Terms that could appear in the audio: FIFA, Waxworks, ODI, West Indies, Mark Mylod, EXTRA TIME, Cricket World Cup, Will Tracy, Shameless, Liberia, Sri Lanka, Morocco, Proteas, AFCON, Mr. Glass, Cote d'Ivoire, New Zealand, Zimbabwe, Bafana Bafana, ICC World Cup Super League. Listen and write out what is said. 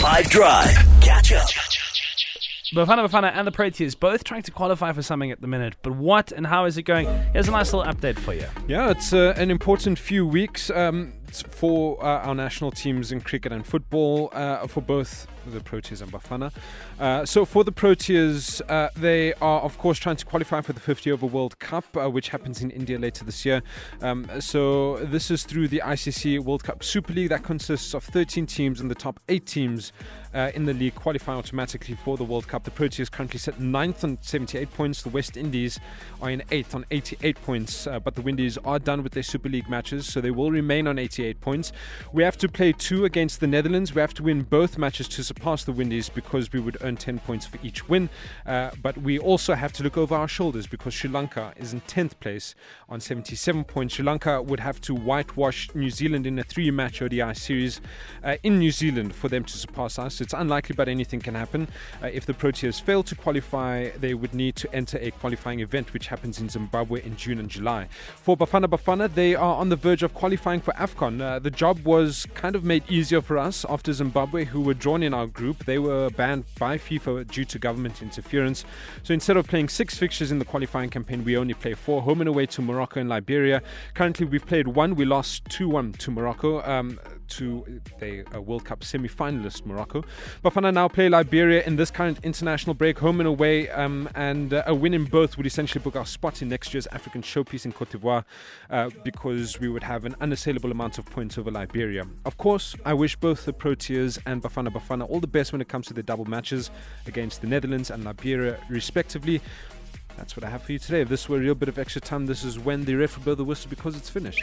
5 Drive. Catch up. Bafana Bafana and the Proteas both trying to qualify for something at the minute, but what and how is it going? Here's a nice little update for you. Yeah, it's an important few weeks for our national teams in cricket and football, for both the Proteas and Bafana. So for the Proteas, they are of course trying to qualify for the 50-over World Cup, which happens in India later this year. So this is through the ICC World Cup Super League. That consists of 13 teams, and the top 8 teams in the league qualify automatically for the World Cup. The Proteas currently sit 9th on 78 points. The West Indies are in 8th on 88 points. But the Windies are done with their Super League matches, so they will remain on 88 points. We have to play 2 against the Netherlands. We have to win both matches to surpass the Windies because we would earn 10 points for each win. But we also have to look over our shoulders because Sri Lanka is in 10th place on 77 points. Sri Lanka would have to whitewash New Zealand in a 3-match ODI series in New Zealand for them to surpass us. It's unlikely, but anything can happen. If the Proteas fail to qualify, they would need to enter a qualifying event which happens in Zimbabwe in June and July. For Bafana Bafana, they are on the verge of qualifying for AFCON. The job was kind of made easier for us after Zimbabwe, who were drawn in our group. They were banned by FIFA due to government interference. So instead of playing 6 fixtures in the qualifying campaign, we only play 4, home and away to Morocco and Liberia. Currently, we've played 1. We lost 2-1 to Morocco, to the World Cup semi-finalist Morocco. Bafana now play Liberia in this current international break, home and away, and a win in both would essentially book our spot in next year's African Showpiece in Cote d'Ivoire, because we would have an unassailable amount of points over Liberia. Of course, I wish both the Proteas and Bafana Bafana all the best when it comes to their double matches against the Netherlands and Liberia, respectively. That's what I have for you today. If this were a real bit of extra time, this is when the referee blows the whistle because it's finished.